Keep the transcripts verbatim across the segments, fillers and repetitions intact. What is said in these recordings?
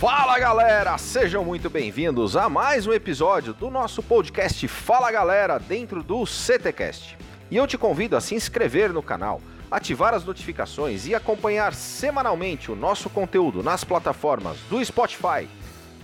Fala galera, sejam muito bem-vindos a mais um episódio do nosso podcast Fala Galera dentro do CTCast. E eu te convido a se inscrever no canal, ativar as notificações e acompanhar semanalmente o nosso conteúdo nas plataformas do Spotify,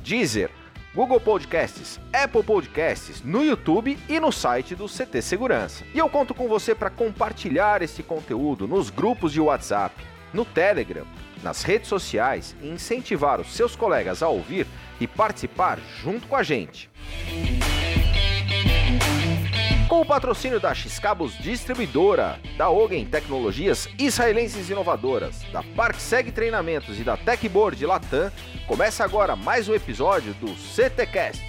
Deezer, Google Podcasts, Apple Podcasts, no YouTube e no site do C T Segurança. E eu conto com você para compartilhar esse conteúdo nos grupos de WhatsApp, no Telegram, nas redes sociais e incentivar os seus colegas a ouvir e participar junto com a gente. Com o patrocínio da Xcabos Distribuidora, da OGEN Tecnologias Israelenses Inovadoras, da ParqueSeg Treinamentos e da Techboard Latam, começa agora mais um episódio do CTCast.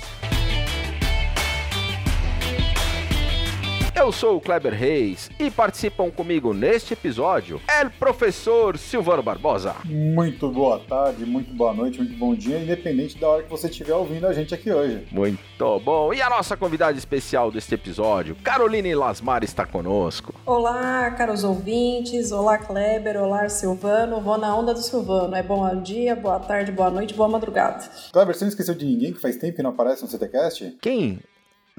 Eu sou o Kleber Reis e participam comigo neste episódio o professor Silvano Barbosa. Muito boa tarde, muito boa noite, muito bom dia, independente da hora que você estiver ouvindo a gente aqui hoje. Muito bom. E a nossa convidada especial deste episódio, Caroline Lasmar, está conosco. Olá, caros ouvintes. Olá, Kleber. Olá, Silvano. Vou na onda do Silvano. É bom dia, boa tarde, boa noite, boa madrugada. Kleber, você não esqueceu de ninguém que faz tempo que não aparece no CTCast? Quem?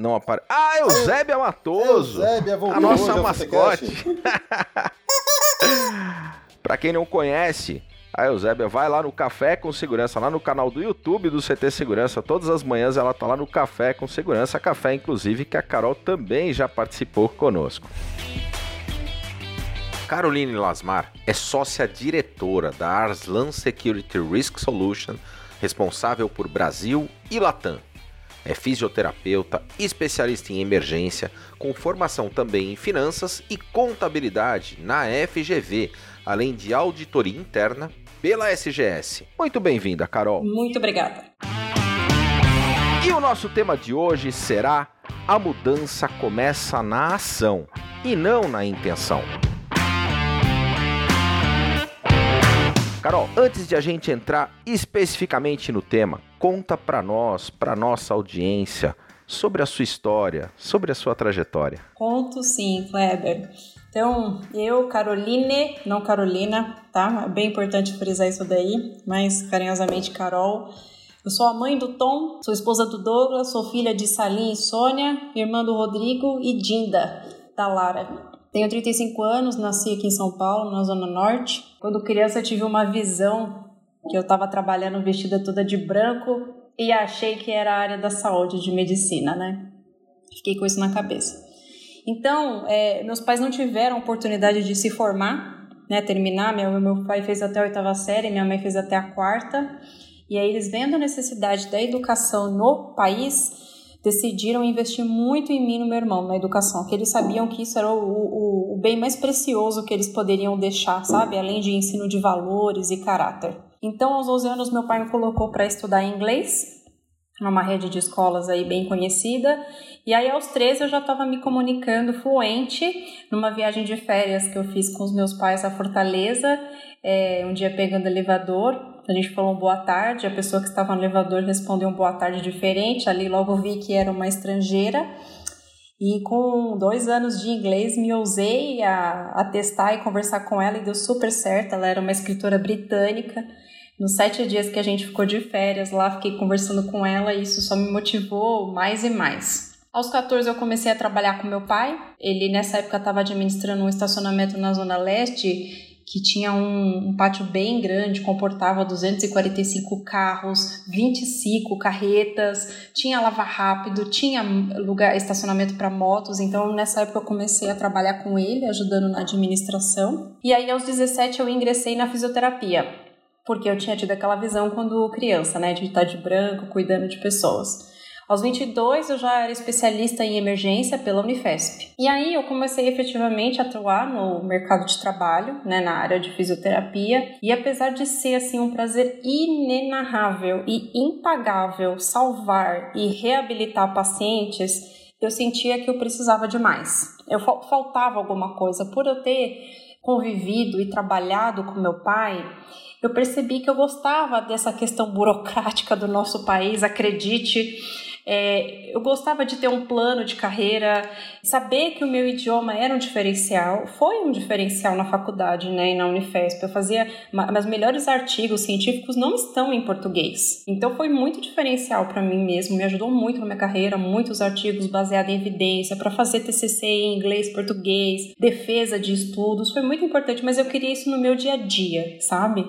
Não apare... Ah, Eusébia Matoso! Eusébia, a nossa mascote! Pra quem não conhece, a Eusébia vai lá no Café com Segurança, lá no canal do YouTube do C T Segurança. Todas as manhãs ela tá lá no Café com Segurança. Café, inclusive, que a Carol também já participou conosco. Caroline Lasmar é sócia-diretora da Arslan Security Risk Solution, responsável por Brasil e Latam. É fisioterapeuta, especialista em emergência, com formação também em finanças e contabilidade na F G V, além de auditoria interna pela S G S. Muito bem-vinda, Carol. Muito obrigada. E o nosso tema de hoje será: a mudança começa na ação e não na intenção. Carol, antes de a gente entrar especificamente no tema, conta para nós, para nossa audiência, sobre a sua história, sobre a sua trajetória. Conto sim, Kleber. Então, eu, Caroline, não Carolina, tá? É bem importante frisar isso daí, mas carinhosamente Carol. Eu sou a mãe do Tom, sou esposa do Douglas, sou filha de Salim e Sônia, irmã do Rodrigo e Dinda, da Lara. Tenho trinta e cinco anos, nasci aqui em São Paulo, na Zona Norte. Quando criança tive uma visão que eu estava trabalhando vestida toda de branco e achei que era a área da saúde, de medicina, né? Fiquei com isso na cabeça. Então, é, meus pais não tiveram oportunidade de se formar, né? Terminar, meu, meu pai fez até a oitava série, minha mãe fez até a quarta. E aí eles, vendo a necessidade da educação no país, decidiram investir muito em mim e no meu irmão na educação, que eles sabiam que isso era o, o, o bem mais precioso que eles poderiam deixar, sabe? Além de ensino de valores e caráter. Então, aos onze anos, meu pai me colocou para estudar inglês, numa rede de escolas aí bem conhecida. E aí, aos treze, eu já estava me comunicando fluente numa viagem de férias que eu fiz com os meus pais a Fortaleza, é, um dia pegando elevador. A gente falou um boa tarde, a pessoa que estava no elevador respondeu um boa tarde diferente, ali logo vi que era uma estrangeira. E com dois anos de inglês me ousei a, a testar e conversar com ela e deu super certo, ela era uma escritora britânica. Nos sete dias que a gente ficou de férias lá, fiquei conversando com ela e isso só me motivou mais e mais. Aos quatorze eu comecei a trabalhar com meu pai, ele nessa época estava administrando um estacionamento na Zona Leste, que tinha um, um pátio bem grande, comportava duzentos e quarenta e cinco carros, vinte e cinco carretas, tinha lava rápido, tinha lugar, estacionamento para motos, então nessa época eu comecei a trabalhar com ele, ajudando na administração. E aí aos dezessete eu ingressei na fisioterapia, porque eu tinha tido aquela visão quando criança, né, de estar de branco, cuidando de pessoas. Aos vinte e dois eu já era especialista em emergência pela Unifesp. E aí eu comecei efetivamente a atuar no mercado de trabalho, né, na área de fisioterapia. E apesar de ser assim, um prazer inenarrável e impagável salvar e reabilitar pacientes, eu sentia que eu precisava de mais. Eu faltava alguma coisa. Por eu ter convivido e trabalhado com meu pai, eu percebi que eu gostava dessa questão burocrática do nosso país, acredite. É, eu gostava de ter um plano de carreira, saber que o meu idioma era um diferencial, foi um diferencial na faculdade, né, e na Unifesp. Eu fazia, mas melhores artigos científicos não estão em português. Então foi muito diferencial para mim mesmo, me ajudou muito na minha carreira, muitos artigos baseados em evidência, para fazer T C C em inglês, português, defesa de estudos, foi muito importante, mas eu queria isso no meu dia a dia, sabe?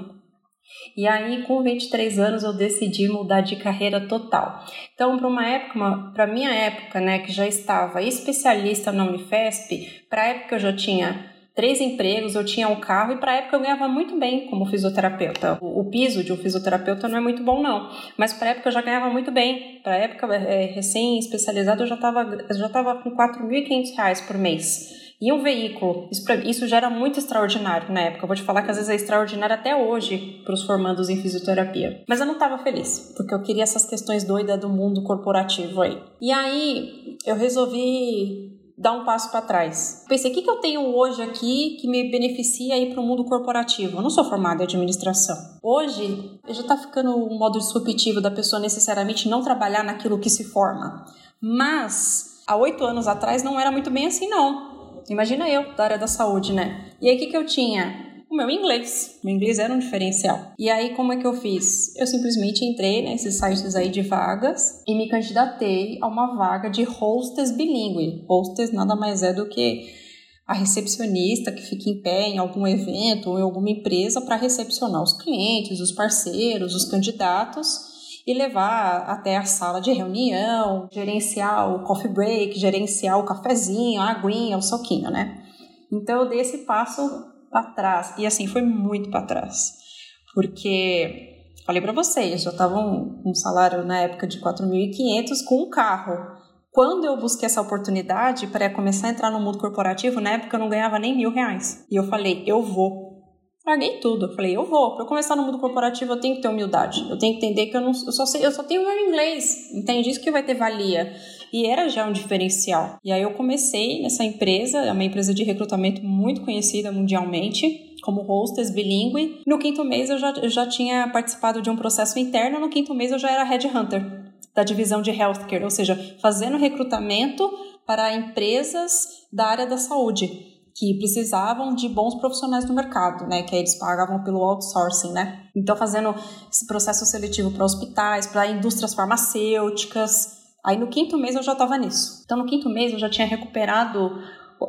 E aí, com vinte e três anos, eu decidi mudar de carreira total. Então, para uma época, para minha época, né, que já estava especialista na Unifesp, para a época eu já tinha três empregos, eu tinha um carro e para a época eu ganhava muito bem como fisioterapeuta. O, o piso de um fisioterapeuta não é muito bom, não. Mas para a época eu já ganhava muito bem. Para a época é, recém-especializada, eu já estava já tava com quatro mil e quinhentos reais por mês. E um veículo, isso, isso já era muito extraordinário na época. Eu vou te falar que às vezes é extraordinário até hoje para os formandos em fisioterapia. Mas eu não estava feliz, porque eu queria essas questões doidas do mundo corporativo aí. E aí eu resolvi dar um passo para trás. Pensei, o que, que eu tenho hoje aqui que me beneficia aí para o mundo corporativo? Eu não sou formada em administração. Hoje já está ficando um modo disruptivo da pessoa necessariamente não trabalhar naquilo que se forma. Mas há oito anos atrás não era muito bem assim, não. Imagina eu, da área da saúde, né? E aí, o que que eu tinha? O meu inglês. O meu inglês era um diferencial. E aí, como é que eu fiz? Eu simplesmente entrei nesses sites aí de vagas e me candidatei a uma vaga de hostess bilíngue. Hostess nada mais é do que a recepcionista que fica em pé em algum evento ou em alguma empresa para recepcionar os clientes, os parceiros, os candidatos e levar até a sala de reunião, gerenciar o coffee break, gerenciar o cafezinho, a aguinha, o soquinho, né? Então, eu dei esse passo para trás. E, assim, foi muito para trás. Porque, falei para vocês, eu estava um, um salário na época de quatro mil e quinhentos com um carro. Quando eu busquei essa oportunidade para começar a entrar no mundo corporativo, na época eu não ganhava nem mil reais. E eu falei, eu vou. Larguei tudo, eu falei, eu vou, para eu começar no mundo corporativo eu tenho que ter humildade, eu tenho que entender que eu, não, eu, só, sei, eu só tenho o meu inglês, entende? Isso que vai ter valia, e era já um diferencial. E aí eu comecei nessa empresa, é uma empresa de recrutamento muito conhecida mundialmente, como hostess bilíngue. No quinto mês eu já, eu já tinha participado de um processo interno, no quinto mês eu já era headhunter da divisão de healthcare, ou seja, fazendo recrutamento para empresas da área da saúde, que precisavam de bons profissionais no mercado, né? Que aí eles pagavam pelo outsourcing, né? Então, fazendo esse processo seletivo para hospitais, para indústrias farmacêuticas. Aí, no quinto mês, eu já estava nisso. Então, no quinto mês, eu já tinha recuperado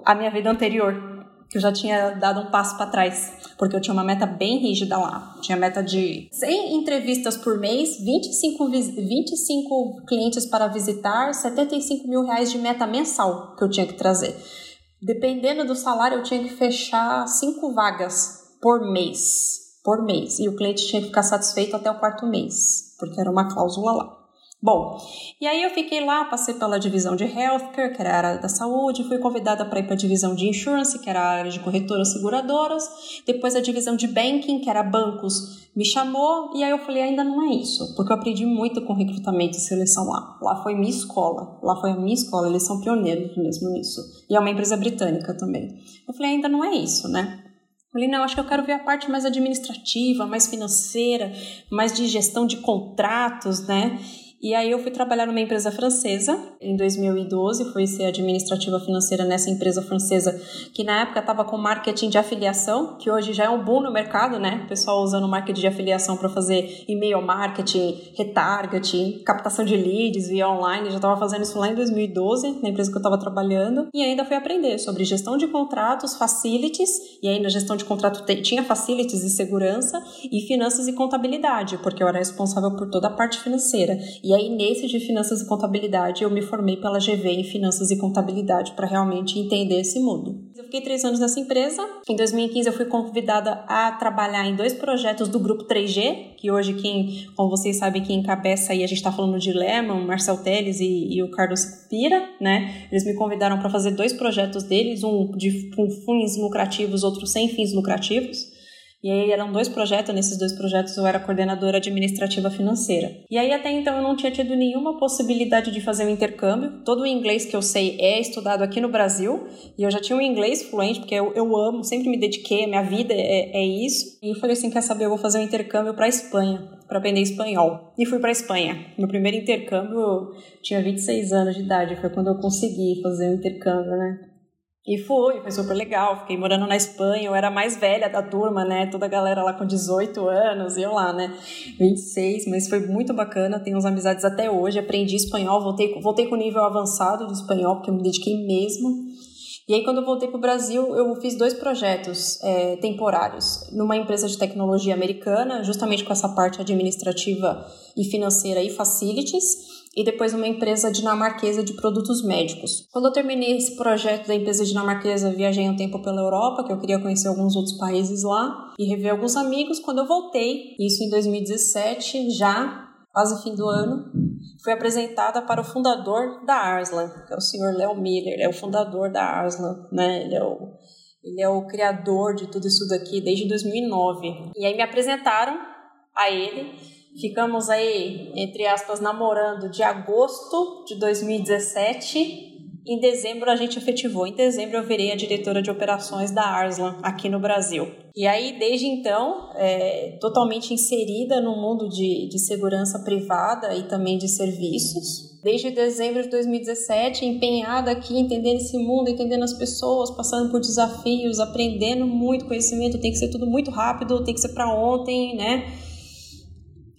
a minha vida anterior, que eu já tinha dado um passo para trás, porque eu tinha uma meta bem rígida lá. Eu tinha meta de cem entrevistas por mês, vinte e cinco, vinte e cinco clientes para visitar, setenta e cinco mil reais de meta mensal que eu tinha que trazer. Dependendo do salário, eu tinha que fechar cinco vagas por mês, por mês. E o cliente tinha que ficar satisfeito até o quarto mês, porque era uma cláusula lá. Bom, e aí eu fiquei lá, passei pela divisão de healthcare, que era a área da saúde, fui convidada para ir para a divisão de insurance, que era a área de corretoras seguradoras, depois a divisão de banking, que era bancos, me chamou, e aí eu falei, ainda não é isso, porque eu aprendi muito com recrutamento e seleção lá. Lá foi minha escola, lá foi a minha escola, eles são pioneiros mesmo nisso, e é uma empresa britânica também. Eu falei, ainda não é isso, né? Eu falei, não, acho que eu quero ver a parte mais administrativa, mais financeira, mais de gestão de contratos, né? E aí eu fui trabalhar numa empresa francesa em dois mil e doze, fui ser administrativa financeira nessa empresa francesa que na época estava com marketing de afiliação, que hoje já é um boom no mercado, né? O pessoal usando marketing de afiliação para fazer e-mail marketing, retargeting, captação de leads via online. Eu já estava fazendo isso lá em dois mil e doze, na empresa que eu estava trabalhando. E ainda fui aprender sobre gestão de contratos, facilities, e aí na gestão de contrato tinha facilities e segurança, e finanças e contabilidade, porque eu era responsável por toda a parte financeira. E aí, nesse de finanças e contabilidade, eu me formei pela G V em finanças e contabilidade para realmente entender esse mundo. Eu fiquei três anos nessa empresa. Em dois mil e quinze, eu fui convidada a trabalhar em dois projetos do Grupo três G, que hoje, quem, como vocês sabem, quem encabeça aí, a gente está falando do Dilema, o Marcel Teles e, e o Carlos Pira, né? Eles me convidaram para fazer dois projetos deles, um de, com fins lucrativos, outro sem fins lucrativos. E aí eram dois projetos, nesses dois projetos eu era coordenadora administrativa financeira. E aí até então eu não tinha tido nenhuma possibilidade de fazer um intercâmbio. Todo o inglês que eu sei é estudado aqui no Brasil, e eu já tinha um inglês fluente, porque eu, eu amo, sempre me dediquei, minha vida é, é isso. E eu falei assim, quer saber, eu vou fazer um intercâmbio para a Espanha, para aprender espanhol. E fui para a Espanha. Meu primeiro intercâmbio, eu tinha vinte e seis anos de idade, foi quando eu consegui fazer o intercâmbio, né? E fui, foi super legal, fiquei morando na Espanha, eu era mais velha da turma, né, toda a galera lá com dezoito anos, eu lá, né, vinte e seis, mas foi muito bacana, tenho umas amizades até hoje, aprendi espanhol, voltei, voltei com nível avançado do espanhol, porque eu me dediquei mesmo. E aí, quando eu voltei para o Brasil, eu fiz dois projetos é, temporários, numa empresa de tecnologia americana, justamente com essa parte administrativa e financeira e facilities, e depois uma empresa dinamarquesa de produtos médicos. Quando eu terminei esse projeto da empresa dinamarquesa, viajei um tempo pela Europa, que eu queria conhecer alguns outros países lá, e rever alguns amigos. Quando eu voltei, isso em dois mil e dezessete, já quase fim do ano, fui apresentada para o fundador da Arslan, que é o senhor Léo Miller, ele é o fundador da Arslan, né? Ele é o, ele é o criador de tudo isso daqui desde dois mil e nove. E aí me apresentaram a ele. Ficamos aí, entre aspas, namorando de agosto de dois mil e dezessete. Em dezembro a gente efetivou. Em dezembro eu virei a diretora de operações da Arslan aqui no Brasil. E aí, desde então, é, totalmente inserida no mundo de, de segurança privada e também de serviços. Desde dezembro de dois mil e dezessete, empenhada aqui, entendendo esse mundo, entendendo as pessoas, passando por desafios, aprendendo muito conhecimento. Tem que ser tudo muito rápido, tem que ser para ontem, né?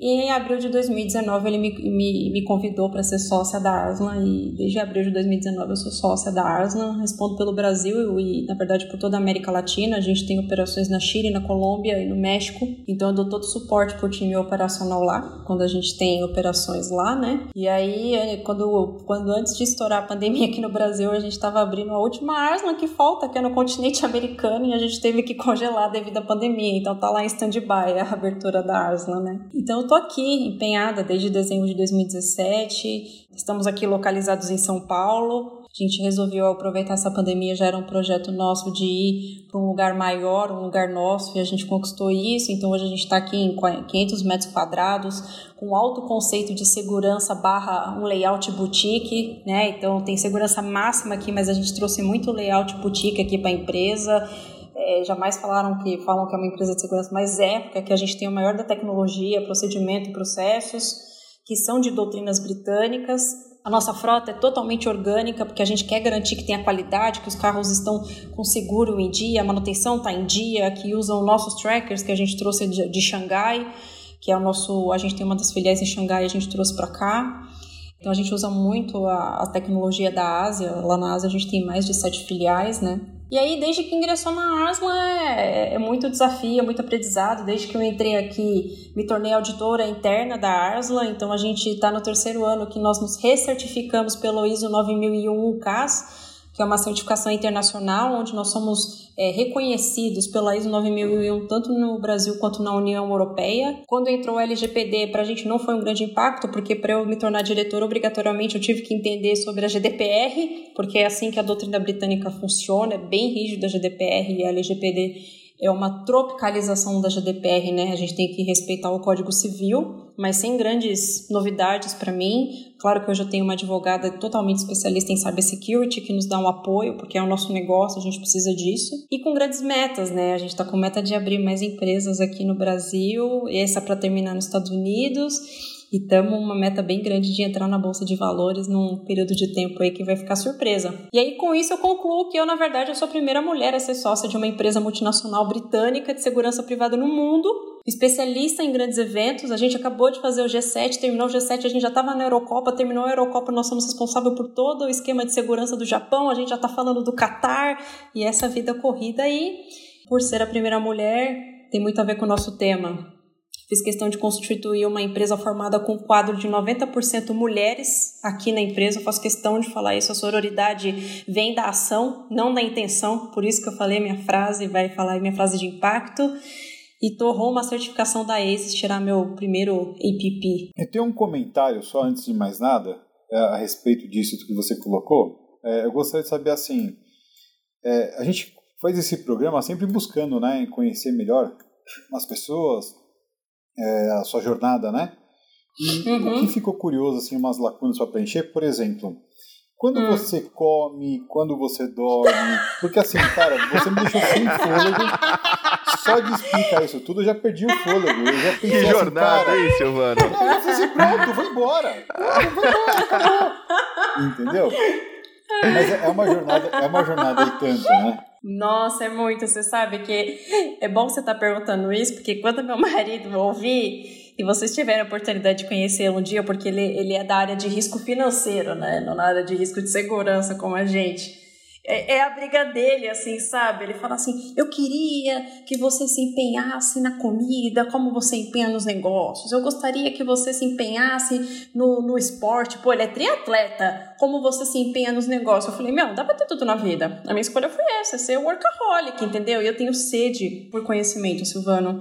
E em abril de dois mil e dezenove ele me, me, me convidou para ser sócia da Arslan, e desde abril de dois mil e dezenove eu sou sócia da Arslan, respondo pelo Brasil e, na verdade, por toda a América Latina. A gente tem operações na Chile, na Colômbia e no México, então eu dou todo o suporte para o time operacional lá, quando a gente tem operações lá, né? E aí, quando, quando antes de estourar a pandemia aqui no Brasil, a gente estava abrindo a última Arslan que falta, que é no continente americano, e a gente teve que congelar devido à pandemia, então tá lá em stand-by a abertura da Arslan, né? Então, estou aqui empenhada desde dezembro de dois mil e dezessete, estamos aqui localizados em São Paulo. A gente resolveu aproveitar essa pandemia, já era um projeto nosso de ir para um lugar maior, um lugar nosso, e a gente conquistou isso. Então hoje a gente está aqui em quinhentos metros quadrados, com alto conceito de segurança barra um layout boutique, né? Então tem segurança máxima aqui, mas a gente trouxe muito layout boutique aqui para a empresa. É, jamais falaram que, falam que é uma empresa de segurança, mas é, porque a gente tem o maior da tecnologia, procedimento e processos, que são de doutrinas britânicas. A nossa frota é totalmente orgânica, porque a gente quer garantir que tenha qualidade, que os carros estão com seguro em dia, a manutenção está em dia, que usam nossos trackers que a gente trouxe de, de Xangai, que é o nosso, a gente tem uma das filiais em Xangai e a gente trouxe para cá. Então a gente usa muito a, a tecnologia da Ásia, lá na Ásia a gente tem mais de sete filiais, né? E aí, desde que ingressou na Arslan, é, é muito desafio, é muito aprendizado. Desde que eu entrei aqui, me tornei auditora interna da Arslan. Então, a gente está no terceiro ano que nós nos recertificamos pelo I S O nove mil e um CAS, que é uma certificação internacional, onde nós somos é, reconhecidos pela I S O nove mil e um, tanto no Brasil quanto na União Europeia. Quando entrou o L G P D, para a gente não foi um grande impacto, porque para eu me tornar diretora, obrigatoriamente, eu tive que entender sobre a G D P R, porque é assim que a doutrina britânica funciona, é bem rígida a G D P R, e a L G P D é uma tropicalização da G D P R, né? A gente tem que respeitar o Código Civil, mas sem grandes novidades para mim. Claro que hoje eu tenho uma advogada totalmente especialista em cybersecurity que nos dá um apoio, porque é o nosso negócio, a gente precisa disso. E com grandes metas, né? A gente está com meta de abrir mais empresas aqui no Brasil, essa para terminar nos Estados Unidos, e estamos uma meta bem grande de entrar na Bolsa de Valores num período de tempo aí que vai ficar surpresa. E aí, com isso, eu concluo que eu, na verdade, eu sou a primeira mulher a ser sócia de uma empresa multinacional britânica de segurança privada no mundo, especialista em grandes eventos. A gente acabou de fazer o G sete, terminou o G sete, a gente já estava na Eurocopa, terminou a Eurocopa, nós somos responsáveis por todo o esquema de segurança do Japão, a gente já está falando do Qatar, e essa vida corrida aí, por ser a primeira mulher, tem muito a ver com o nosso tema. Fiz questão de constituir uma empresa formada com um quadro de noventa por cento mulheres aqui na empresa. Eu faço questão de falar isso. A sororidade vem da ação, não da intenção. Por isso que eu falei minha frase, vai falar minha frase de impacto. E torrou uma certificação da ACE, tirar meu primeiro A P P. Eu tenho um comentário só, antes de mais nada, a respeito disso que você colocou. Eu gostaria de saber, assim, a gente faz esse programa sempre buscando, né, conhecer melhor nas pessoas, é, a sua jornada, né? E uhum. o que ficou curioso, assim, umas lacunas para preencher, por exemplo, quando hum. você come, quando você dorme, porque assim, cara, você me deixou sem fôlego, só de explicar isso tudo, eu já perdi o fôlego, eu já pensei, que jornada, assim, cara, hein, Silvano? Eu falei assim, pronto, vou embora, vou embora, acabou, entendeu? Mas é uma jornada, é uma jornada e tanto, né? Nossa, é muito, você sabe que é bom você estar tá perguntando isso, porque quando meu marido ouvir, e vocês tiverem a oportunidade de conhecê-lo um dia, porque ele, ele é da área de risco financeiro, né? Não na área de risco de segurança como a gente. É, é a briga dele, assim, sabe? Ele fala assim, eu queria que você se empenhasse na comida, como você empenha nos negócios. Eu gostaria que você se empenhasse no, no esporte. Pô, ele é triatleta, como você se empenha nos negócios. Eu falei, meu, dá pra ter tudo na vida. A minha escolha foi essa, ser workaholic, entendeu? E eu tenho sede por conhecimento, Silvano.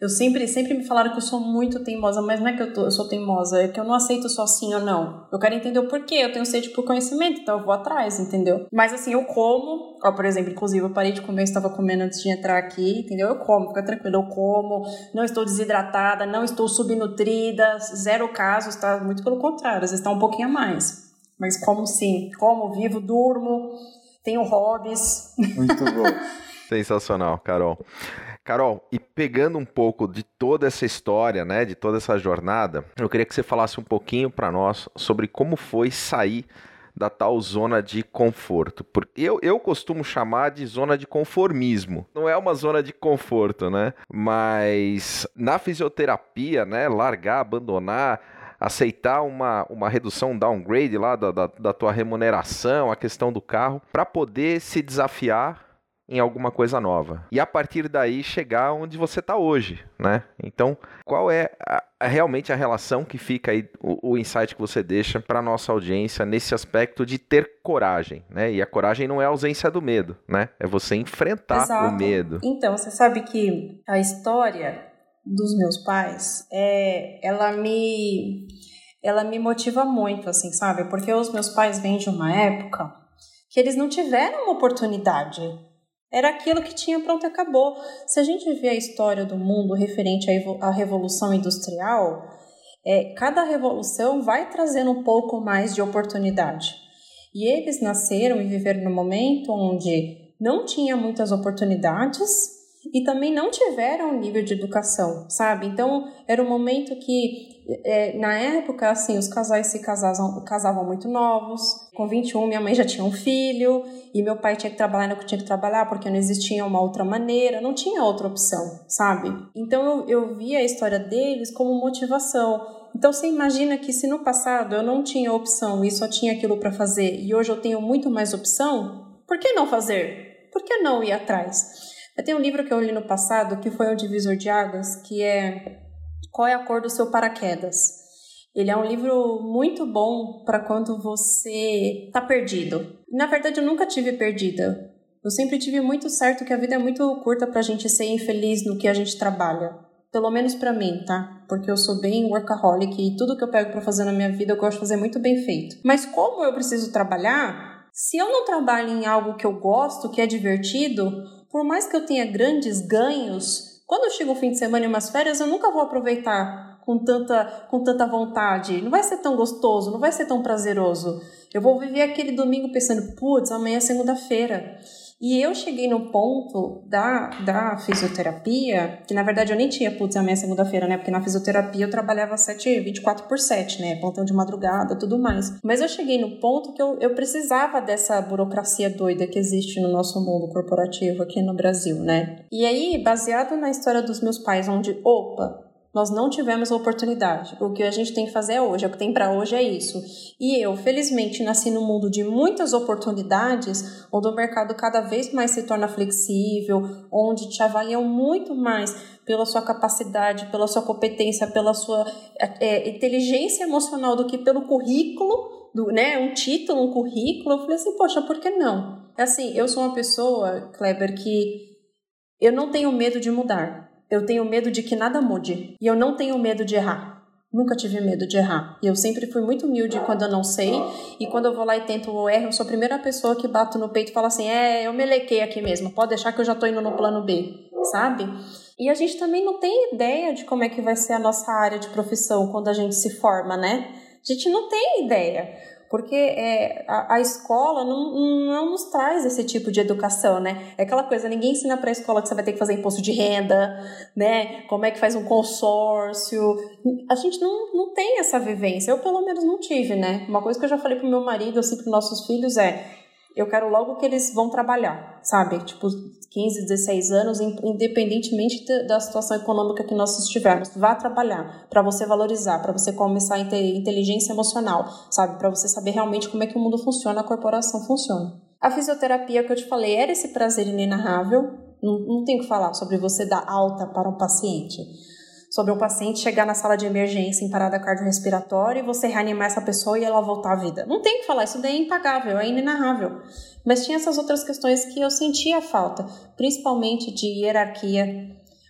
Eu sempre, sempre me falaram que eu sou muito teimosa, mas não é que eu, tô, eu sou teimosa, é que eu não aceito só sim ou não. Eu quero entender o porquê, eu tenho sede por conhecimento, então eu vou atrás, entendeu? Mas assim, eu como, ó, por exemplo, inclusive eu parei de comer, eu estava comendo antes de entrar aqui, entendeu? Eu como, fica tranquilo, eu como, não estou desidratada, não estou subnutrida, zero casos, tá? Muito pelo contrário, às vezes tá um pouquinho a mais. Mas como sim, como, vivo, durmo, tenho hobbies. Muito bom. Sensacional, Carol. Carol, e pegando um pouco de toda essa história, né, de toda essa jornada, eu queria que você falasse um pouquinho para nós sobre como foi sair da tal zona de conforto. Porque eu, eu costumo chamar de zona de conformismo. Não é uma zona de conforto, né? Mas na fisioterapia, né, largar, abandonar, aceitar uma, uma redução, um downgrade lá da, da, da tua remuneração, a questão do carro, para poder se desafiar em alguma coisa nova. E a partir daí chegar onde você está hoje, né? Então, qual é a, a, realmente a relação que fica aí, o, o insight que você deixa para a nossa audiência nesse aspecto de ter coragem, né? E a coragem não é a ausência do medo, né? É você enfrentar Exato. O medo. Então, você sabe que a história dos meus pais, é, ela me, ela me motiva muito, assim, sabe? Porque os meus pais vêm de uma época que eles não tiveram uma oportunidade. Era aquilo que tinha, pronto, acabou. Se a gente vê a história do mundo referente à Revolução Industrial, é, cada revolução vai trazendo um pouco mais de oportunidade. E eles nasceram e viveram num momento onde não tinha muitas oportunidades e também não tiveram um nível de educação, sabe? Então, era um momento que, é, na época, assim, os casais se casavam, casavam muito novos. Com vinte e um, minha mãe já tinha um filho, e meu pai tinha que trabalhar no que tinha que trabalhar, porque não existia uma outra maneira, não tinha outra opção, sabe? Então, eu, eu via a história deles como motivação. Então, você imagina que se no passado eu não tinha opção e só tinha aquilo para fazer, e hoje eu tenho muito mais opção, por que não fazer? Por que não ir atrás? Eu tenho um livro que eu li no passado, que foi um divisor de águas, que é Qual é a Cor do Seu Paraquedas? Ele é um livro muito bom para quando você tá perdido. Na verdade, eu nunca tive perdida. Eu sempre tive muito certo que a vida é muito curta pra gente ser infeliz no que a gente trabalha. Pelo menos pra mim, tá? Porque eu sou bem workaholic e tudo que eu pego pra fazer na minha vida eu gosto de fazer muito bem feito. Mas como eu preciso trabalhar, se eu não trabalho em algo que eu gosto, que é divertido, por mais que eu tenha grandes ganhos, quando chega um fim de semana e umas férias, eu nunca vou aproveitar com tanta, com tanta vontade. Não vai ser tão gostoso, não vai ser tão prazeroso. Eu vou viver aquele domingo pensando, putz, amanhã é segunda-feira. E eu cheguei no ponto da, da fisioterapia, que na verdade eu nem tinha, putz, amanhã é segunda-feira, né? Porque na fisioterapia eu trabalhava vinte e quatro por sete, né? Plantão de madrugada, tudo mais. Mas eu cheguei no ponto que eu, eu precisava dessa burocracia doida que existe no nosso mundo corporativo aqui no Brasil, né? E aí, baseado na história dos meus pais, onde, opa, nós não tivemos a oportunidade. O que a gente tem que fazer é hoje, o que tem para hoje é isso. E eu, felizmente, nasci num mundo de muitas oportunidades, onde o mercado cada vez mais se torna flexível, onde te avaliam muito mais pela sua capacidade, pela sua competência, pela sua é, inteligência emocional do que pelo currículo, do, né, um título, um currículo. Eu falei assim, poxa, por que não? Assim, eu sou uma pessoa, Kleber, que eu não tenho medo de mudar. Eu tenho medo de que nada mude. E eu não tenho medo de errar. Nunca tive medo de errar. E eu sempre fui muito humilde quando eu não sei. E quando eu vou lá e tento ou erro, eu sou a primeira pessoa que bato no peito e falo assim, é, eu melequei aqui mesmo. Pode deixar que eu já tô indo no plano B, sabe? E a gente também não tem ideia de como é que vai ser a nossa área de profissão quando a gente se forma, né? A gente não tem ideia, porque é, a, a escola não, não nos traz esse tipo de educação, né? É aquela coisa, ninguém ensina para a escola que você vai ter que fazer imposto de renda, né? Como é que faz um consórcio. A gente não, não tem essa vivência, eu pelo menos não tive, né? Uma coisa que eu já falei pro meu marido, assim, pros nossos filhos é... Eu quero logo que eles vão trabalhar, sabe? Tipo, quinze, dezesseis anos, independentemente da situação econômica que nós estivermos. Vá trabalhar, para você valorizar, para você começar a ter inteligência emocional, sabe? Para você saber realmente como é que o mundo funciona, a corporação funciona. A fisioterapia que eu te falei era esse prazer inenarrável. Não, não tem o que falar sobre você dar alta para um paciente. Sobre um paciente chegar na sala de emergência em parada cardiorrespiratória e você reanimar essa pessoa e ela voltar à vida. Não tem o que falar, isso daí é impagável, é inenarrável. Mas tinha essas outras questões que eu sentia falta, principalmente de hierarquia,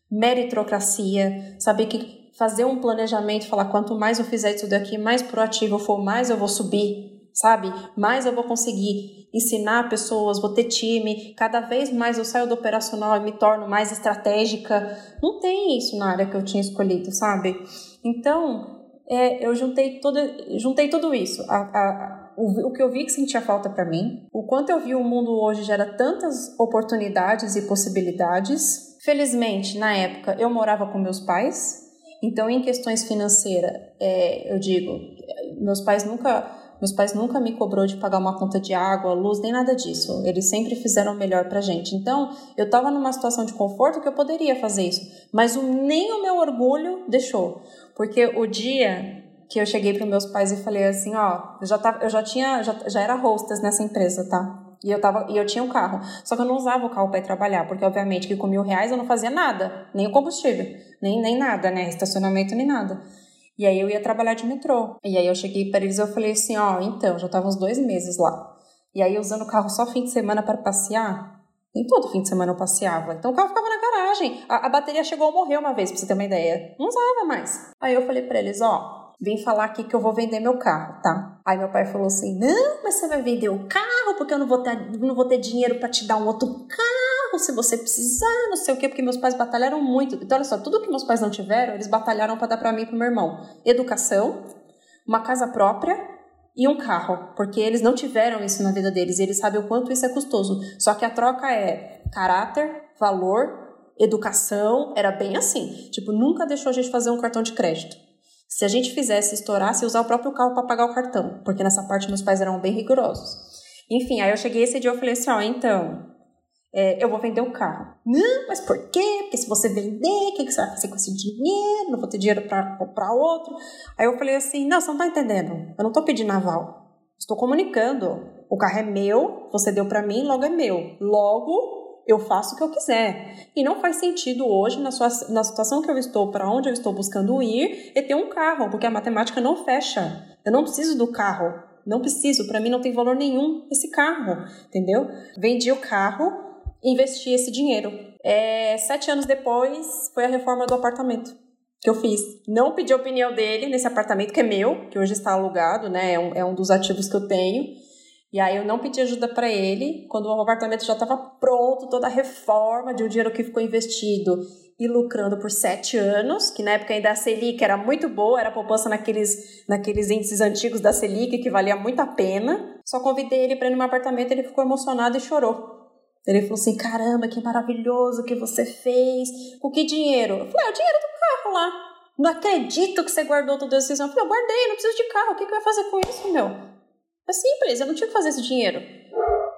meritocracia, saber que fazer um planejamento, falar quanto mais eu fizer isso daqui, mais proativo eu for, mais eu vou subir, sabe? Mais eu vou conseguir ensinar pessoas, vou ter time, cada vez mais eu saio do operacional e me torno mais estratégica. Não tem isso na área que eu tinha escolhido, sabe? Então, é, eu juntei, todo, juntei tudo isso. A, a, o, o que eu vi que sentia falta para mim, o quanto eu vi o mundo hoje gera tantas oportunidades e possibilidades. Felizmente, na época, eu morava com meus pais, então em questões financeiras, é, eu digo, meus pais nunca... Meus pais nunca me cobrou de pagar uma conta de água, luz, nem nada disso. Eles sempre fizeram o melhor pra gente. Então, eu tava numa situação de conforto que eu poderia fazer isso. Mas o, nem o meu orgulho deixou. Porque o dia que eu cheguei pros meus pais e falei assim, ó... Eu já, tava, eu já, tinha, já, já era hostess nessa empresa, tá? E eu, tava, e eu tinha um carro. Só que eu não usava o carro pra ir trabalhar. Porque, obviamente, que com mil reais eu não fazia nada. Nem o combustível. Nem, nem nada, né? Estacionamento, nem nada. E aí eu ia trabalhar de metrô. E aí eu cheguei para eles e eu falei assim, ó, então, já tava uns dois meses lá. E aí usando o carro só fim de semana para passear. Nem todo fim de semana eu passeava. Então o carro ficava na garagem. A, a bateria chegou a morrer uma vez, pra você ter uma ideia. Não usava mais. Aí eu falei para eles, ó, vim falar aqui que eu vou vender meu carro, tá? Aí meu pai falou assim, não, mas você vai vender o carro porque eu não vou ter, não vou ter dinheiro para te dar um outro carro se você precisar, não sei o quê, porque meus pais batalharam muito. Então, olha só, tudo que meus pais não tiveram, eles batalharam para dar para mim e para o meu irmão. Educação, uma casa própria e um carro, porque eles não tiveram isso na vida deles e eles sabem o quanto isso é custoso. Só que a troca é caráter, valor, educação, era bem assim. Tipo, nunca deixou a gente fazer um cartão de crédito. Se a gente fizesse, estourasse, usar o próprio carro para pagar o cartão, porque nessa parte meus pais eram bem rigorosos. Enfim, aí eu cheguei esse dia e falei assim, ó, então, é, eu vou vender o carro. Não, mas por quê? Porque se você vender, o que, que você vai fazer com esse dinheiro? Não vou ter dinheiro para comprar outro. Aí eu falei assim, não, você não tá entendendo, eu não tô pedindo aval, estou comunicando, o carro é meu, você deu para mim, logo é meu, logo... Eu faço o que eu quiser. E não faz sentido hoje, na, sua, na situação que eu estou, para onde eu estou buscando ir, é ter um carro, porque a matemática não fecha. Eu não preciso do carro. Não preciso. Para mim não tem valor nenhum esse carro. Entendeu? Vendi o carro, investi esse dinheiro. É, sete anos depois, foi a reforma do apartamento que eu fiz. Não pedi a opinião dele nesse apartamento, que é meu, que hoje está alugado, né? É um, é um dos ativos que eu tenho. E aí eu não pedi ajuda para ele, quando o apartamento já estava pronto, toda a reforma de um dinheiro que ficou investido e lucrando por sete anos, que na época ainda a Selic era muito boa, era poupança naqueles, naqueles índices antigos da Selic, que valia muito a pena. Só convidei ele para ir no meu apartamento, ele ficou emocionado e chorou. Ele falou assim, caramba, que maravilhoso que você fez, com que dinheiro? Eu falei, é o dinheiro do carro lá. Não acredito que você guardou tudo isso. Eu falei, eu guardei, não preciso de carro, o que, que eu ia fazer com isso, meu? É simples, eu não tinha que fazer esse dinheiro.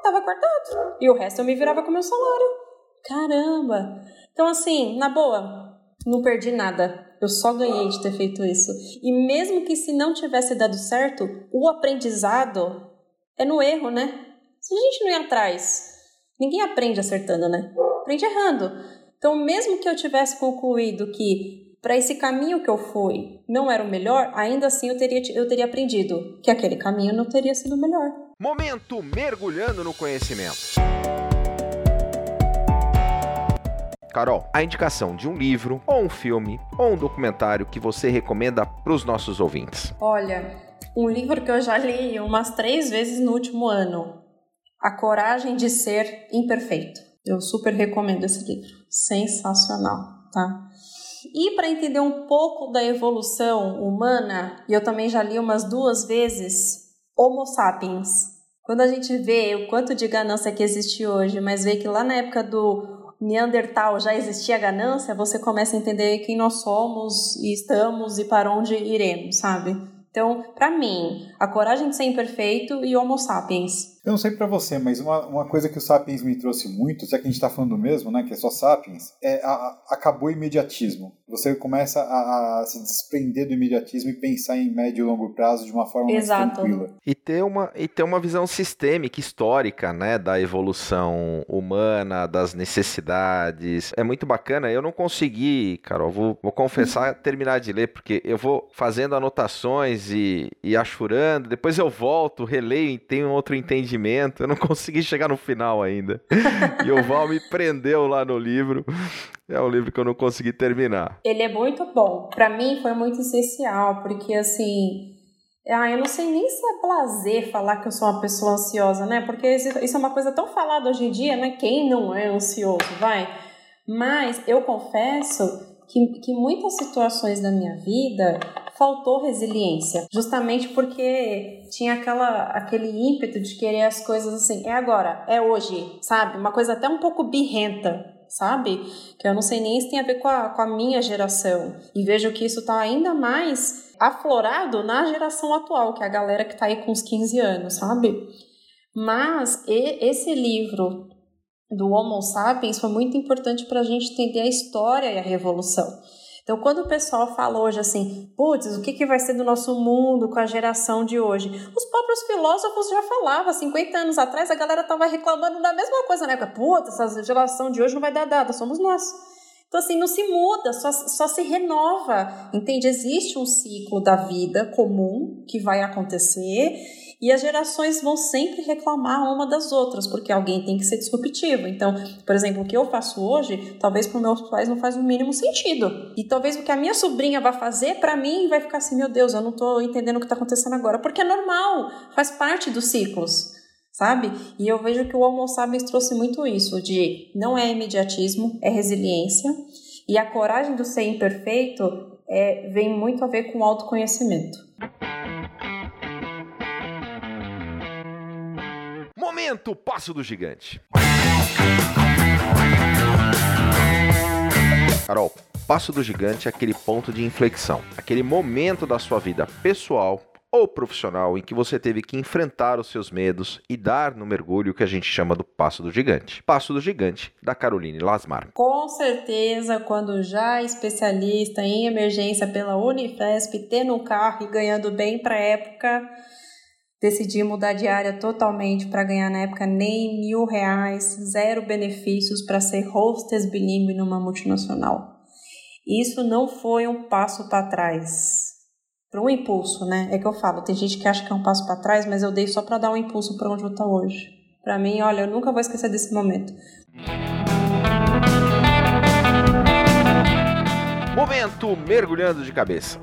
Tava guardado. E o resto eu me virava com o meu salário. Caramba! Então, assim, na boa, não perdi nada. Eu só ganhei de ter feito isso. E mesmo que se não tivesse dado certo, o aprendizado é no erro, né? Se a gente não ir atrás, ninguém aprende acertando, né? Aprende errando. Então, mesmo que eu tivesse concluído que para esse caminho que eu fui não era o melhor, ainda assim eu teria, eu teria aprendido que aquele caminho não teria sido o melhor. Momento mergulhando no conhecimento. Carol, a indicação de um livro, ou um filme, ou um documentário que você recomenda para os nossos ouvintes. Olha, um livro que eu já li umas três vezes no último ano. A Coragem de Ser Imperfeito. Eu super recomendo esse livro. Sensacional. tá? E para entender um pouco da evolução humana, e eu também já li umas duas vezes, Homo Sapiens. Quando a gente vê o quanto de ganância que existe hoje, mas vê que lá na época do Neandertal já existia ganância, você começa a entender quem nós somos e estamos e para onde iremos, sabe? Então, para mim, A Coragem de Ser Imperfeito e Homo Sapiens. Eu não sei para você, mas uma, uma coisa que o Sapiens me trouxe muito, já que a gente está falando do mesmo, né, que é só Sapiens, é a, a, acabou o imediatismo. Você começa a, a se desprender do imediatismo e pensar em médio e longo prazo de uma forma Exato. Mais tranquila. E ter uma, e ter uma visão sistêmica, histórica, né, da evolução humana, das necessidades. É muito bacana. Eu não consegui, Carol, vou, vou confessar, terminar de ler, porque eu vou fazendo anotações e, e achurando, depois eu volto, releio e tenho outro entendimento. Eu não consegui chegar no final ainda. E o Val me prendeu lá no livro. É um livro que eu não consegui terminar. Ele é muito bom. Pra mim foi muito essencial, porque assim... Ah, eu não sei nem se é prazer falar que eu sou uma pessoa ansiosa, né? Porque isso é uma coisa tão falada hoje em dia, né? Quem não é ansioso, vai? Mas eu confesso... Que, que muitas situações da minha vida faltou resiliência, justamente porque tinha aquela, aquele ímpeto de querer as coisas assim, é agora, é hoje, sabe? Uma coisa até um pouco birrenta, sabe? Que eu não sei nem se tem a ver com a, com a minha geração. E vejo que isso está ainda mais aflorado na geração atual, que é a galera que está aí com uns quinze anos, sabe? Mas e, esse livro... do Homo Sapiens foi muito importante para a gente entender a história e a revolução. Então, quando o pessoal fala hoje assim, putz, o que, que vai ser do nosso mundo com a geração de hoje? Os próprios filósofos já falavam, cinquenta anos atrás, a galera estava reclamando da mesma coisa, né? Putz, essa geração de hoje não vai dar nada, somos nós. Então, assim, não se muda, só, só se renova, entende? Existe um ciclo da vida comum que vai acontecer e as gerações vão sempre reclamar uma das outras, porque alguém tem que ser disruptivo. Então, por exemplo, o que eu faço hoje, talvez para os meus pais não faz o mínimo sentido. E talvez o que a minha sobrinha vai fazer, para mim, vai ficar assim, meu Deus, eu não estou entendendo o que está acontecendo agora. Porque é normal, faz parte dos ciclos, sabe? E eu vejo que o Homo Sapiens trouxe muito isso, de não é imediatismo, é resiliência. E a coragem do ser imperfeito é, vem muito a ver com autoconhecimento. Momento Passo do Gigante. Carol, Passo do Gigante é aquele ponto de inflexão, aquele momento da sua vida pessoal ou profissional em que você teve que enfrentar os seus medos e dar no mergulho o que a gente chama do Passo do Gigante. Passo do Gigante, da Caroline Lasmar. Com certeza, quando já especialista em emergência pela Unifesp, tendo um carro e ganhando bem para a época... Decidi mudar de área totalmente para ganhar, na época, nem mil reais, zero benefícios para ser hostess bilíngue numa multinacional. Isso não foi um passo para trás. Para um impulso, né? É que eu falo, tem gente que acha que é um passo para trás, mas eu dei só para dar um impulso para onde eu estou hoje. Para mim, olha, eu nunca vou esquecer desse momento. Momento mergulhando de cabeça.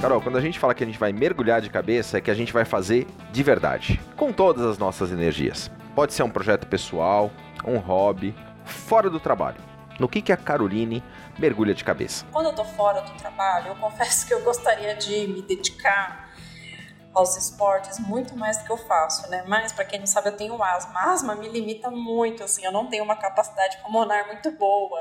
Carol, quando a gente fala que a gente vai mergulhar de cabeça, é que a gente vai fazer de verdade, com todas as nossas energias. Pode ser um projeto pessoal, um hobby, fora do trabalho. No que, que a Caroline mergulha de cabeça? Quando eu tô fora do trabalho, eu confesso que eu gostaria de me dedicar aos esportes muito mais do que eu faço, né? Mas, para quem não sabe, eu tenho asma. A asma me limita muito, assim, eu não tenho uma capacidade pulmonar muito boa,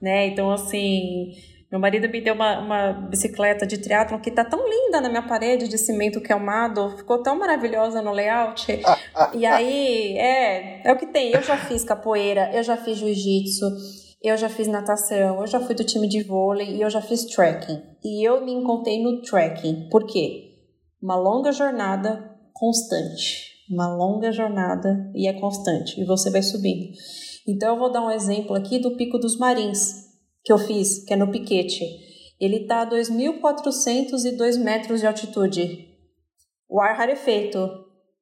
né? Então, assim... Meu marido me deu uma, uma bicicleta de triatlon que tá tão linda na minha parede de cimento queimado, ficou tão maravilhosa no layout. E aí, é, é o que tem. Eu já fiz capoeira, eu já fiz jiu-jitsu, eu já fiz natação, eu já fui do time de vôlei e eu já fiz trekking. E eu me encontrei no trekking. Por quê? Uma longa jornada constante. Uma longa jornada e é constante. E você vai subindo. Então, eu vou dar um exemplo aqui do Pico dos Marins, que eu fiz, que é no Piquete. Ele está a dois mil quatrocentos e dois metros de altitude. O ar rarefeito.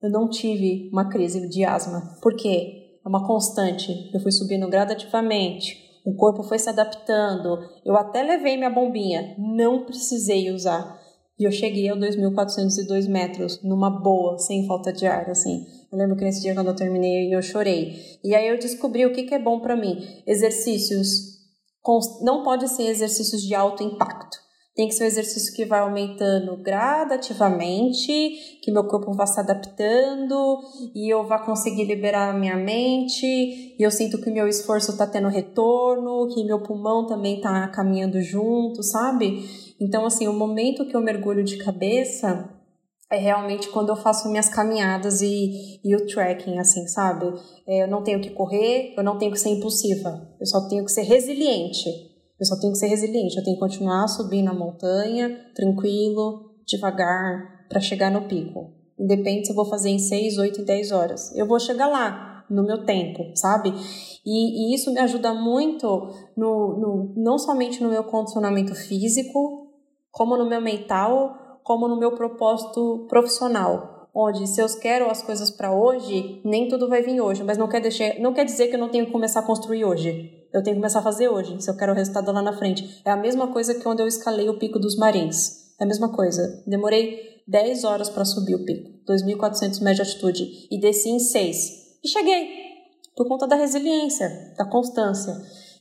Eu não tive uma crise de asma. Por quê? É uma constante. Eu fui subindo gradativamente. O corpo foi se adaptando. Eu até levei minha bombinha. Não precisei usar. E eu cheguei a dois mil quatrocentos e dois metros, numa boa, sem falta de ar, assim. Eu lembro que nesse dia, quando eu terminei, eu chorei. E aí eu descobri o que, que é bom para mim. Exercícios, const... não pode ser exercícios de alto impacto. Tem que ser um exercício que vai aumentando gradativamente, que meu corpo vá se adaptando e eu vá conseguir liberar a minha mente e eu sinto que meu esforço está tendo retorno, que meu pulmão também está caminhando junto, sabe? Então, assim, o momento que eu mergulho de cabeça é realmente quando eu faço minhas caminhadas e, e o trekking, assim, sabe? É, eu não tenho que correr, eu não tenho que ser impulsiva, eu só tenho que ser resiliente. Eu só tenho que ser resiliente, eu tenho que continuar subindo a montanha, tranquilo, devagar, para chegar no pico. Independe se eu vou fazer em seis, oito, dez horas. Eu vou chegar lá, no meu tempo, sabe? E, e isso me ajuda muito, no, no, não somente no meu condicionamento físico, como no meu mental, como no meu propósito profissional. Onde, se eu quero as coisas para hoje, nem tudo vai vir hoje, mas não quer, deixar, não quer dizer que eu não tenho que começar a construir hoje. Eu tenho que começar a fazer hoje, se eu quero o resultado lá na frente. É a mesma coisa que quando eu escalei o Pico dos Marins. É a mesma coisa. Demorei dez horas para subir o pico, dois mil e quatrocentos metros de altitude, e desci em seis. E cheguei, por conta da resiliência, da constância.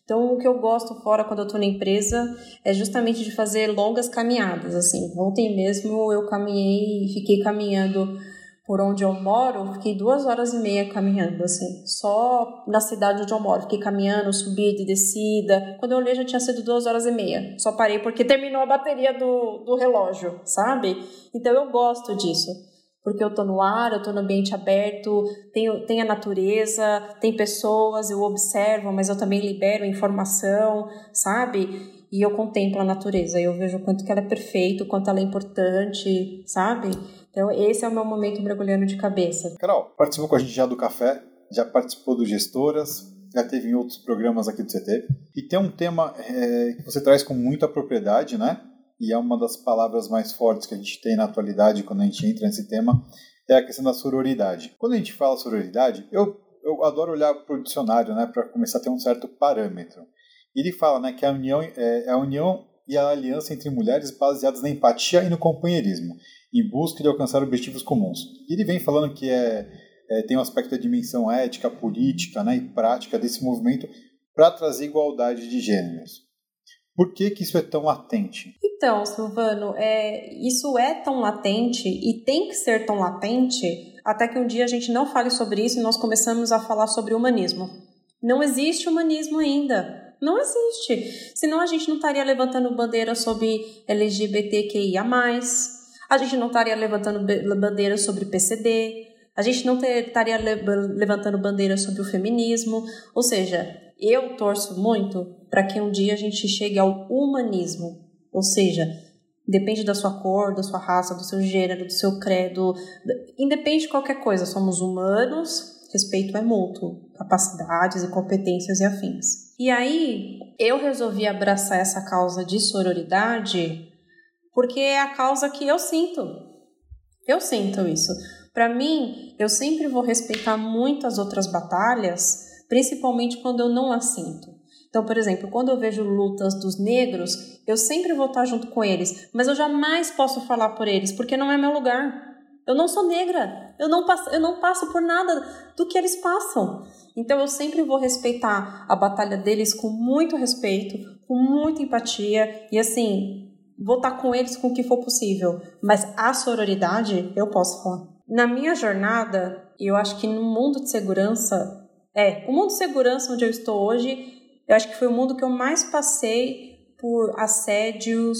Então, o que eu gosto fora, quando eu estou na empresa, é justamente de fazer longas caminhadas. Assim, ontem mesmo eu caminhei e fiquei caminhando por onde eu moro, fiquei duas horas e meia caminhando, assim, só na cidade onde eu moro, fiquei caminhando, subida e descida, quando eu olhei já tinha sido duas horas e meia, só parei porque terminou a bateria do, do relógio, sabe? Então eu gosto disso, porque eu tô no ar, eu tô no ambiente aberto, tem, tem a natureza, tem pessoas, eu observo, mas eu também libero informação, sabe? E eu contemplo a natureza, eu vejo o quanto que ela é perfeita, o quanto ela é importante, sabe? Então, esse é o meu momento mergulhando de cabeça. Carol, participou com a gente já do Café, já participou do Gestoras, já teve em outros programas aqui do C T. E tem um tema é, que você traz com muita propriedade, né? E é uma das palavras mais fortes que a gente tem na atualidade quando a gente entra nesse tema, é a questão da sororidade. Quando a gente fala sororidade, eu, eu adoro olhar para o dicionário, né? Para começar a ter um certo parâmetro. E ele fala, né, que a união, é, a união e a aliança entre mulheres baseadas na empatia e no companheirismo, em busca de alcançar objetivos comuns. E ele vem falando que é, é, tem um aspecto da dimensão ética, política, né, e prática desse movimento para trazer igualdade de gêneros. Por que que isso é tão latente? Então, Silvano, é, isso é tão latente e tem que ser tão latente até que um dia a gente não fale sobre isso e nós começamos a falar sobre humanismo. Não existe humanismo ainda. Não existe, senão a gente não estaria levantando bandeira sobre L G B T Q I A mais, a gente não estaria levantando bandeira sobre P C D, a gente não estaria levantando bandeira sobre o feminismo, ou seja, eu torço muito para que um dia a gente chegue ao humanismo, ou seja, depende da sua cor, da sua raça, do seu gênero, do seu credo, independe de qualquer coisa, somos humanos. Respeito é mútuo, capacidades e competências e afins. E aí, eu resolvi abraçar essa causa de sororidade porque é a causa que eu sinto. Eu sinto isso. Para mim, eu sempre vou respeitar muito as outras batalhas, principalmente quando eu não as sinto. Então, por exemplo, quando eu vejo lutas dos negros, eu sempre vou estar junto com eles, mas eu jamais posso falar por eles, porque não é meu lugar. Eu não sou negra, eu não, passo, eu não passo por nada do que eles passam. Então, eu sempre vou respeitar a batalha deles com muito respeito, com muita empatia e, assim, vou estar com eles com o que for possível. Mas a sororidade, eu posso falar. Na minha jornada, eu acho que no mundo de segurança... É, o mundo de segurança onde eu estou hoje, eu acho que foi o mundo que eu mais passei por assédios,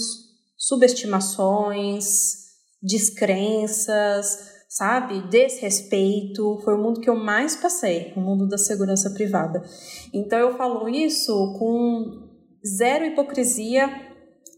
subestimações, descrenças, sabe, desrespeito, foi o mundo que eu mais passei, o mundo da segurança privada. Então eu falo isso com zero hipocrisia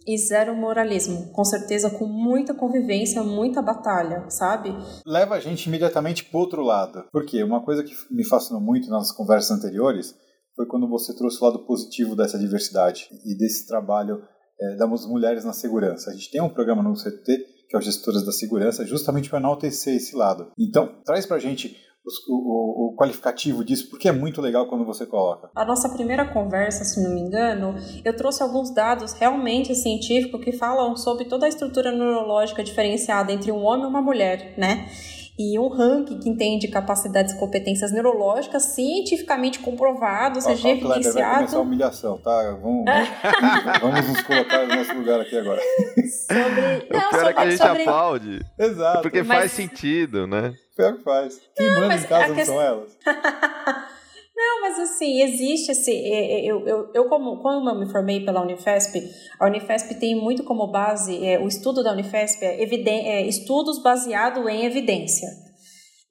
e zero moralismo, com certeza com muita convivência, muita batalha, sabe? Leva a gente imediatamente para o outro lado, porque uma coisa que me fascinou muito nas conversas anteriores foi quando você trouxe o lado positivo dessa diversidade e desse trabalho é, das mulheres na segurança. A gente tem um programa no C T que é o Gestoras da Segurança, justamente para enaltecer esse lado. Então, traz para a gente os, o, o qualificativo disso, porque é muito legal quando você coloca. A nossa primeira conversa, se não me engano, eu trouxe alguns dados realmente científicos que falam sobre toda a estrutura neurológica diferenciada entre um homem e uma mulher, né? e um ranking que entende capacidades e competências neurológicas cientificamente comprovado, ou seja, evidenciado. Vai começar a humilhação, tá? Vamos, vamos nos colocar no nosso lugar aqui agora. Sobre... Não, o pior sobre, é que a gente sobre... aplaude. Exato. Porque mas... faz sentido, né? O pior que faz. Quem manda em casa questão... não são elas. Não, mas assim, existe esse... Eu, eu, eu como, como eu me formei pela Unifesp, a Unifesp tem muito como base, é, o estudo da Unifesp é, eviden, é estudos baseados em evidência.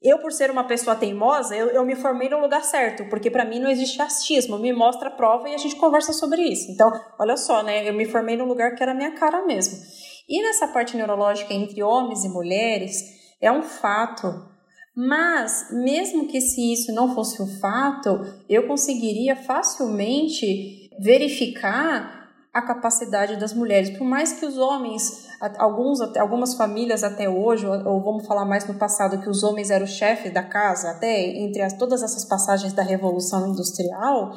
Eu, por ser uma pessoa teimosa, eu, eu me formei no lugar certo, porque para mim não existe achismo, me mostra a prova e a gente conversa sobre isso. Então, olha só, né? Eu me formei no lugar que era a minha cara mesmo. E nessa parte neurológica entre homens e mulheres, é um fato... Mas, mesmo que se isso não fosse um fato, eu conseguiria facilmente verificar a capacidade das mulheres. Por mais que os homens, alguns, algumas famílias até hoje, ou vamos falar mais no passado, que os homens eram o chefe da casa, até entre as, todas essas passagens da Revolução Industrial,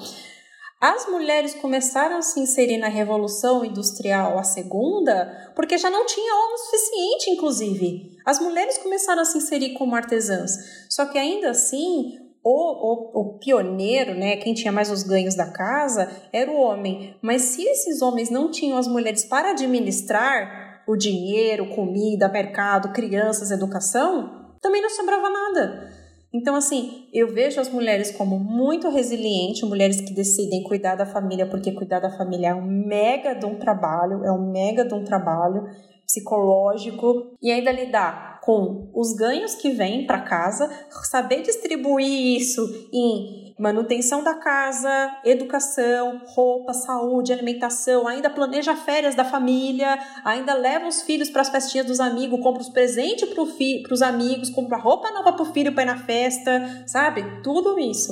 as mulheres começaram a se inserir na Revolução Industrial, a segunda, porque já não tinha homem suficiente, inclusive. As mulheres começaram a se inserir como artesãs. Só que ainda assim, o, o, o pioneiro, né, quem tinha mais os ganhos da casa, era o homem. Mas se esses homens não tinham as mulheres para administrar o dinheiro, comida, mercado, crianças, educação, também não sobrava nada. Então, assim, eu vejo as mulheres como muito resilientes, mulheres que decidem cuidar da família, porque cuidar da família é um mega de um trabalho, é um mega de um trabalho psicológico, e ainda lidar com os ganhos que vêm para casa, saber distribuir isso em manutenção da casa, educação, roupa, saúde, alimentação, ainda planeja férias da família, ainda leva os filhos para as festinhas dos amigos, compra os presentes para fi- os amigos, compra roupa nova para o filho para ir na festa, sabe? Tudo isso.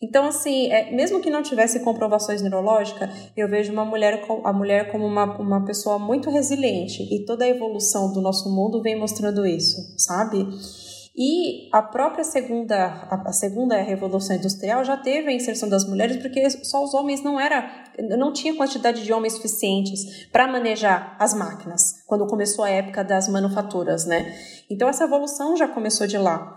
Então, assim, é, mesmo que não tivesse comprovações neurológicas, eu vejo uma mulher, a mulher como uma, uma pessoa muito resiliente, e toda a evolução do nosso mundo vem mostrando isso, sabe? E a própria segunda, a segunda Revolução Industrial já teve a inserção das mulheres, porque só os homens não era, não tinha quantidade de homens suficientes para manejar as máquinas, quando começou a época das manufaturas, né? Então essa evolução já começou de lá.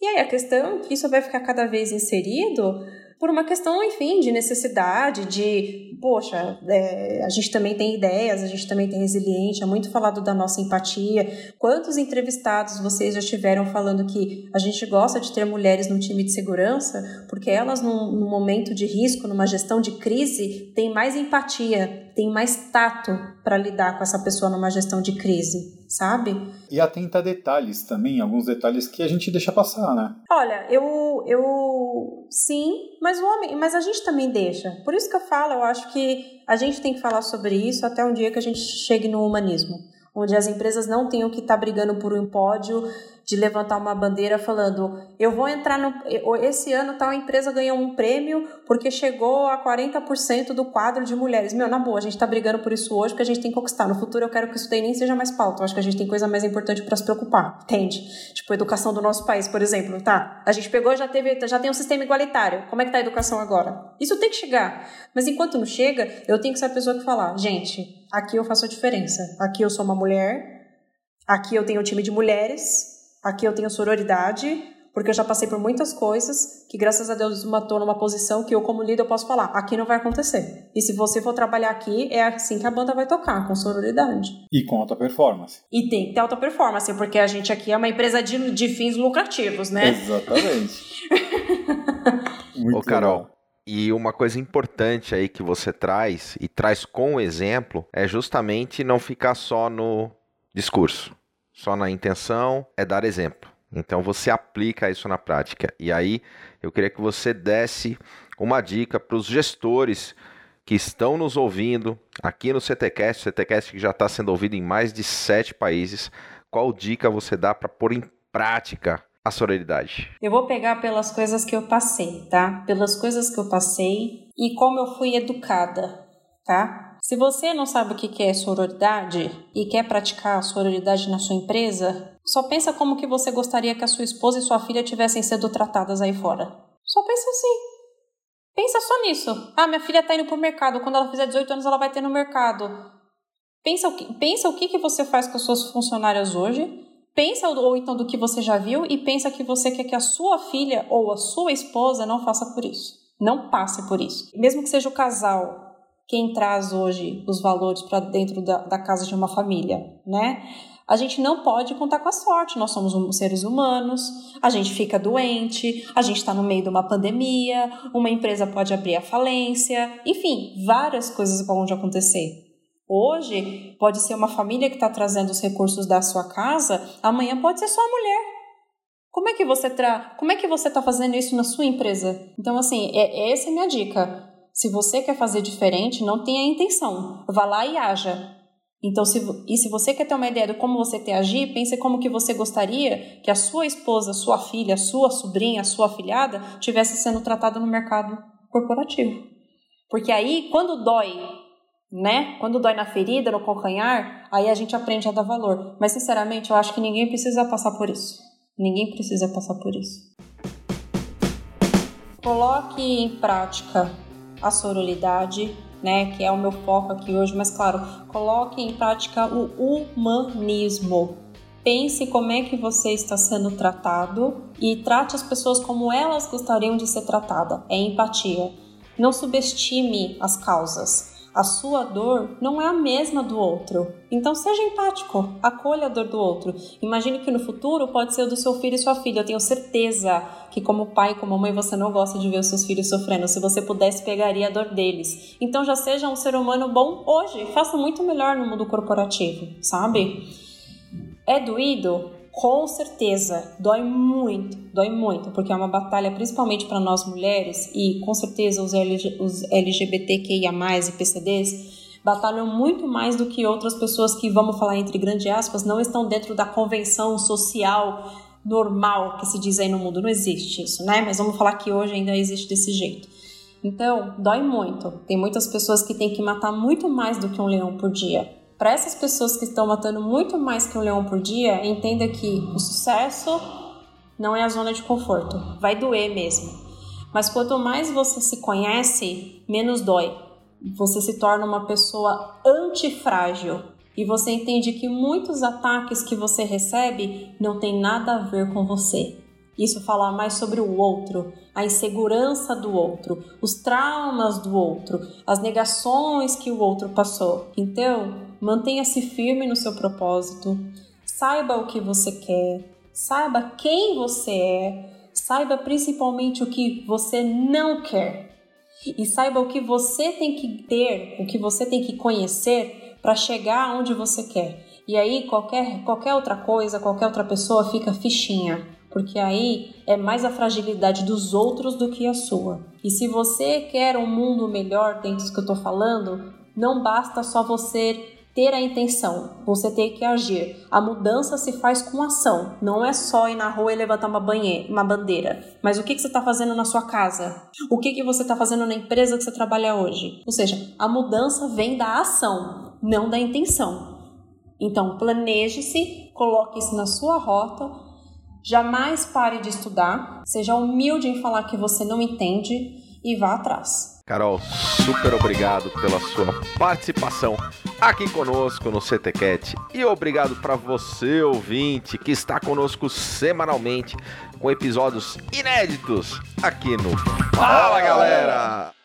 E aí a questão é que isso vai ficar cada vez inserido por uma questão, enfim, de necessidade, de, poxa, é, a gente também tem ideias, a gente também tem resiliente, é muito falado da nossa empatia. Quantos entrevistados vocês já tiveram falando que a gente gosta de ter mulheres no time de segurança porque elas, num, num momento de risco, numa gestão de crise, têm mais empatia, têm mais tato para lidar com essa pessoa numa gestão de crise, sabe? E atenta a detalhes também, alguns detalhes que a gente deixa passar, né? Olha, eu, eu sim, mas o homem, mas a gente também deixa. Por isso que eu falo, eu acho que a gente tem que falar sobre isso até um dia que a gente chegue no humanismo, onde as empresas não tenham que estar brigando por um pódio de levantar uma bandeira falando, eu vou entrar no... Esse ano tal empresa ganhou um prêmio porque chegou a quarenta por cento do quadro de mulheres. Meu, na boa, a gente tá brigando por isso hoje porque a gente tem que conquistar. No futuro eu quero que isso daí nem seja mais pauta. Eu acho que a gente tem coisa mais importante para se preocupar, entende? Tipo, a educação do nosso país, por exemplo, tá? A gente pegou e já, teve, já tem um sistema igualitário. Como é que tá a educação agora? Isso tem que chegar. Mas enquanto não chega, eu tenho que ser a pessoa que falar, gente, aqui eu faço a diferença. Aqui eu sou uma mulher, aqui eu tenho um time de mulheres... Aqui eu tenho sororidade, porque eu já passei por muitas coisas que, graças a Deus, estou numa posição que eu, como líder, eu posso falar, aqui não vai acontecer. E se você for trabalhar aqui, é assim que a banda vai tocar, com sororidade. E com alta performance. E tem que ter alta performance, porque a gente aqui é uma empresa de, de fins lucrativos, né? Exatamente. Muito Ô, Carol, legal. E uma coisa importante aí que você traz, e traz com o exemplo, é justamente não ficar só no discurso. Só na intenção é dar exemplo. Então você aplica isso na prática. E aí eu queria que você desse uma dica para os gestores que estão nos ouvindo aqui no CTCast, CTCast que já está sendo ouvido em mais de sete países. Qual dica você dá para pôr em prática a sororidade? Eu vou pegar pelas coisas que eu passei, tá? Pelas coisas que eu passei e como eu fui educada, tá? Se você não sabe o que é sororidade e quer praticar a sororidade na sua empresa, só pensa como que você gostaria que a sua esposa e sua filha tivessem sido tratadas aí fora. Só pensa assim. Pensa só nisso. Ah, minha filha tá indo pro mercado. Quando ela fizer dezoito anos, ela vai ter no mercado. Pensa o que, pensa o que, que você faz com as suas funcionárias hoje Pensa ou então do que você já viu e pensa que você quer que a sua filha ou a sua esposa não faça por isso. Não passe por isso. Mesmo que seja o casal quem traz hoje os valores para dentro da, da casa de uma família, né? A gente não pode contar com a sorte, nós somos seres humanos, a gente fica doente, a gente está no meio de uma pandemia, uma empresa pode abrir a falência, enfim, várias coisas vão acontecer. Hoje, pode ser uma família que está trazendo os recursos da sua casa, amanhã pode ser só a mulher. Como é que você tra... Como é que você está fazendo isso na sua empresa? Então, assim, é, essa é a minha dica. Se você quer fazer diferente, não tenha intenção, vá lá e haja. Então, se, e se você quer ter uma ideia de como você quer agir, pense como que você gostaria que a sua esposa, sua filha, sua sobrinha, sua afilhada tivesse sendo tratada no mercado corporativo. Porque aí, quando dói, né? Quando dói na ferida, no calcanhar, aí a gente aprende a dar valor. Mas, sinceramente, eu acho que ninguém precisa passar por isso. Ninguém precisa passar por isso. Coloque em prática a sororidade, né, que é o meu foco aqui hoje, mas claro, coloque em prática o humanismo. Pense como é que você está sendo tratado e trate as pessoas como elas gostariam de ser tratada. É empatia. Não subestime as causas. A sua dor não é a mesma do outro. Então seja empático, acolha a dor do outro. Imagine que no futuro pode ser o do seu filho e sua filha. Eu tenho certeza que como pai e como mãe você não gosta de ver os seus filhos sofrendo. Se você pudesse, pegaria a dor deles. Então já seja um ser humano bom hoje. Faça muito melhor no mundo corporativo, sabe? É doído? Com certeza. Dói muito, dói muito, porque é uma batalha principalmente para nós mulheres e com certeza os, L G, os L G B T Q I A mais, e P C Ds batalham muito mais do que outras pessoas que, vamos falar entre grandes aspas, não estão dentro da convenção social normal que se diz aí no mundo. Não existe isso, né? Mas vamos falar que hoje ainda existe desse jeito. Então, dói muito. Tem muitas pessoas que têm que matar muito mais do que um leão por dia. Para essas pessoas que estão matando muito mais que um leão por dia, entenda que o sucesso não é a zona de conforto. Vai doer mesmo. Mas quanto mais você se conhece, menos dói. Você se torna uma pessoa antifrágil e você entende que muitos ataques que você recebe não tem nada a ver com você. Isso fala mais sobre o outro, a insegurança do outro, os traumas do outro, as negações que o outro passou. Então, mantenha-se firme no seu propósito, saiba o que você quer, saiba quem você é, saiba principalmente o que você não quer. E saiba o que você tem que ter, o que você tem que conhecer para chegar onde você quer. E aí qualquer, qualquer outra coisa, qualquer outra pessoa fica fichinha, porque aí é mais a fragilidade dos outros do que a sua. E se você quer um mundo melhor dentro do que eu estou falando, não basta só você ter a intenção, você tem que agir. A mudança se faz com ação, não é só ir na rua e levantar uma, banheira, uma bandeira. Mas o que, que você está fazendo na sua casa? O que, que você está fazendo na empresa que você trabalha hoje? Ou seja, a mudança vem da ação, não da intenção. Então, planeje-se, coloque isso na sua rota, jamais pare de estudar, seja humilde em falar que você não entende e vá atrás. Carol, super obrigado pela sua participação aqui conosco no CTCast e obrigado para você, ouvinte, que está conosco semanalmente com episódios inéditos aqui no Fala Galera!